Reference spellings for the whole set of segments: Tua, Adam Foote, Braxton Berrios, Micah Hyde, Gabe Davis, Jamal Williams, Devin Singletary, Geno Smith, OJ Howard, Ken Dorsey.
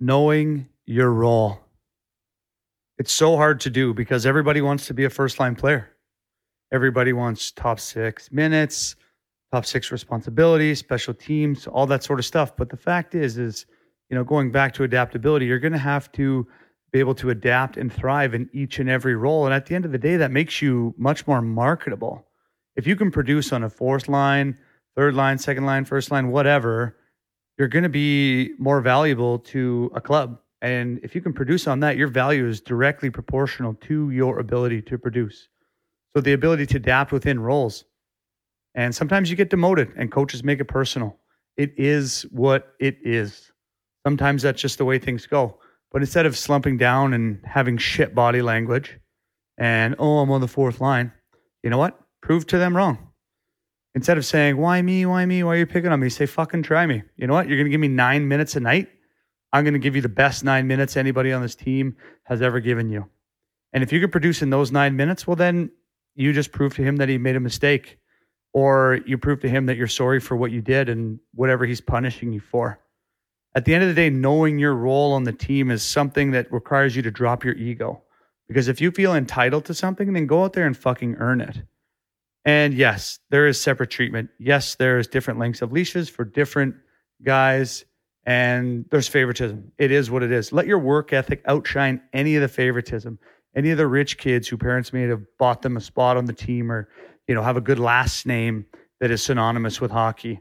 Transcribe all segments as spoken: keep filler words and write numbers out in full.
knowing your role. It's so hard to do because everybody wants to be a first-line player. Everybody wants top six minutes, top six responsibilities, special teams, all that sort of stuff. But the fact is, is, you know, going back to adaptability, you're going to have to be able to adapt and thrive in each and every role. And at the end of the day, that makes you much more marketable. If you can produce on a fourth line, third line, second line, first line, whatever, you're going to be more valuable to a club. And if you can produce on that, your value is directly proportional to your ability to produce. So the ability to adapt within roles. And sometimes you get demoted and coaches make it personal. It is what it is. Sometimes that's just the way things go. But instead of slumping down and having shit body language and, oh, I'm on the fourth line, you know what? Prove to them wrong. Instead of saying, why me, why me, why are you picking on me? Say, fucking try me. You know what? You're going to give me nine minutes a night. I'm going to give you the best nine minutes anybody on this team has ever given you. And if you can produce in those nine minutes, well, then you just prove to him that he made a mistake. Or you prove to him that you're sorry for what you did and whatever he's punishing you for. At the end of the day, knowing your role on the team is something that requires you to drop your ego. Because if you feel entitled to something, then go out there and fucking earn it. And yes, there is separate treatment. Yes, there is different lengths of leashes for different guys. And there's favoritism. It is what it is. Let your work ethic outshine any of the favoritism. Any of the rich kids who parents may have bought them a spot on the team or, you know, have a good last name that is synonymous with hockey.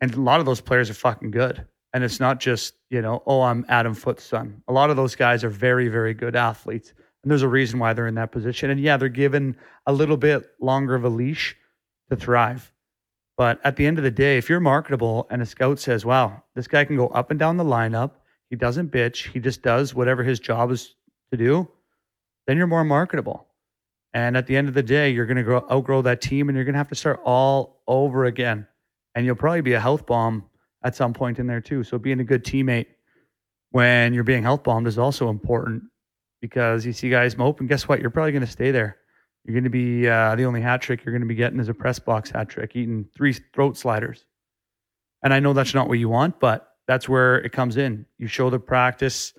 And a lot of those players are fucking good. And it's not just, you know, oh, I'm Adam Foote's son. A lot of those guys are very, very good athletes. And there's a reason why they're in that position. And yeah, they're given a little bit longer of a leash to thrive. But at the end of the day, if you're marketable and a scout says, wow, this guy can go up and down the lineup. He doesn't bitch. He just does whatever his job is to do. Then you're more marketable. And at the end of the day, you're going to grow, outgrow that team and you're going to have to start all over again. And you'll probably be a health bomb at some point in there too. So being a good teammate when you're being health bombed is also important because you see guys mope and guess what? You're probably going to stay there. You're going to be uh, the only hat trick you're going to be getting is a press box hat trick, eating three throat sliders. And I know that's not what you want, but that's where it comes in. You show the practice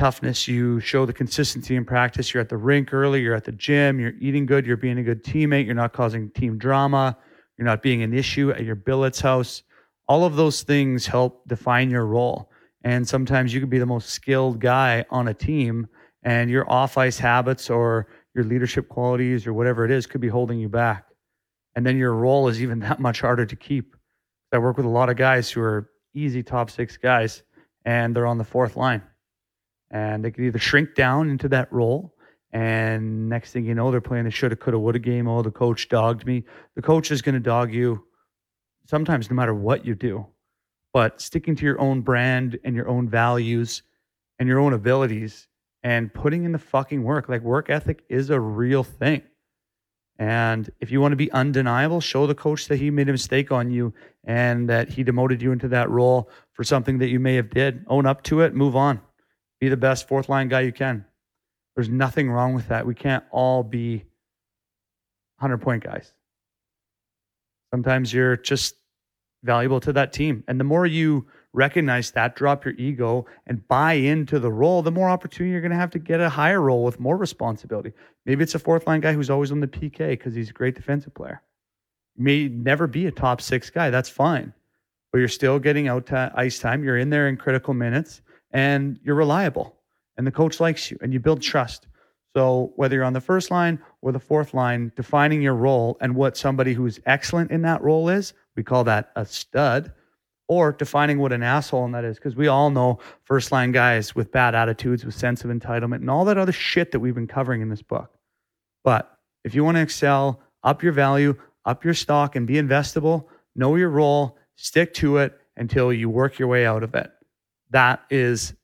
toughness. You show the consistency in practice. You're at the rink early. You're at the gym. You're eating good. You're being a good teammate. You're not causing team drama. You're not being an issue at your billets house. All of those things help define your role. And sometimes you could be the most skilled guy on a team and your off-ice habits or your leadership qualities or whatever it is could be holding you back. And then your role is even that much harder to keep. I work with a lot of guys who are easy top six guys and they're on the fourth line. And they could either shrink down into that role, and next thing you know, they're playing the shoulda, coulda, woulda game. Oh, the coach dogged me. The coach is going to dog you sometimes no matter what you do. But sticking to your own brand and your own values and your own abilities and putting in the fucking work. Like, work ethic is a real thing. And if you want to be undeniable, show the coach that he made a mistake on you and that he demoted you into that role for something that you may have did. Own up to it. Move on. Be the best fourth line guy you can. There's nothing wrong with that. We can't all be one hundred point guys. Sometimes you're just valuable to that team. And the more you recognize that, drop your ego and buy into the role, the more opportunity you're going to have to get a higher role with more responsibility. Maybe it's a fourth line guy who's always on the P K because he's a great defensive player. You may never be a top six guy. That's fine. But you're still getting out to ice time. You're in there in critical minutes. And you're reliable, and the coach likes you, and you build trust. So whether you're on the first line or the fourth line, defining your role and what somebody who's excellent in that role is, we call that a stud, or defining what an asshole in that is, because we all know first-line guys with bad attitudes, with sense of entitlement, and all that other shit that we've been covering in this book. But if you want to excel, up your value, up your stock, and be investable, know your role, stick to it until you work your way out of it. That is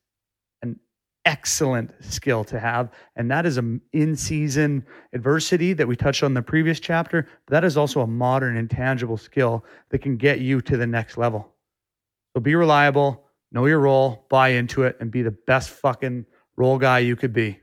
an excellent skill to have. And that is an in-season adversity that we touched on in the previous chapter. But that is also a modern intangible skill that can get you to the next level. So be reliable, know your role, buy into it, and be the best fucking role guy you could be.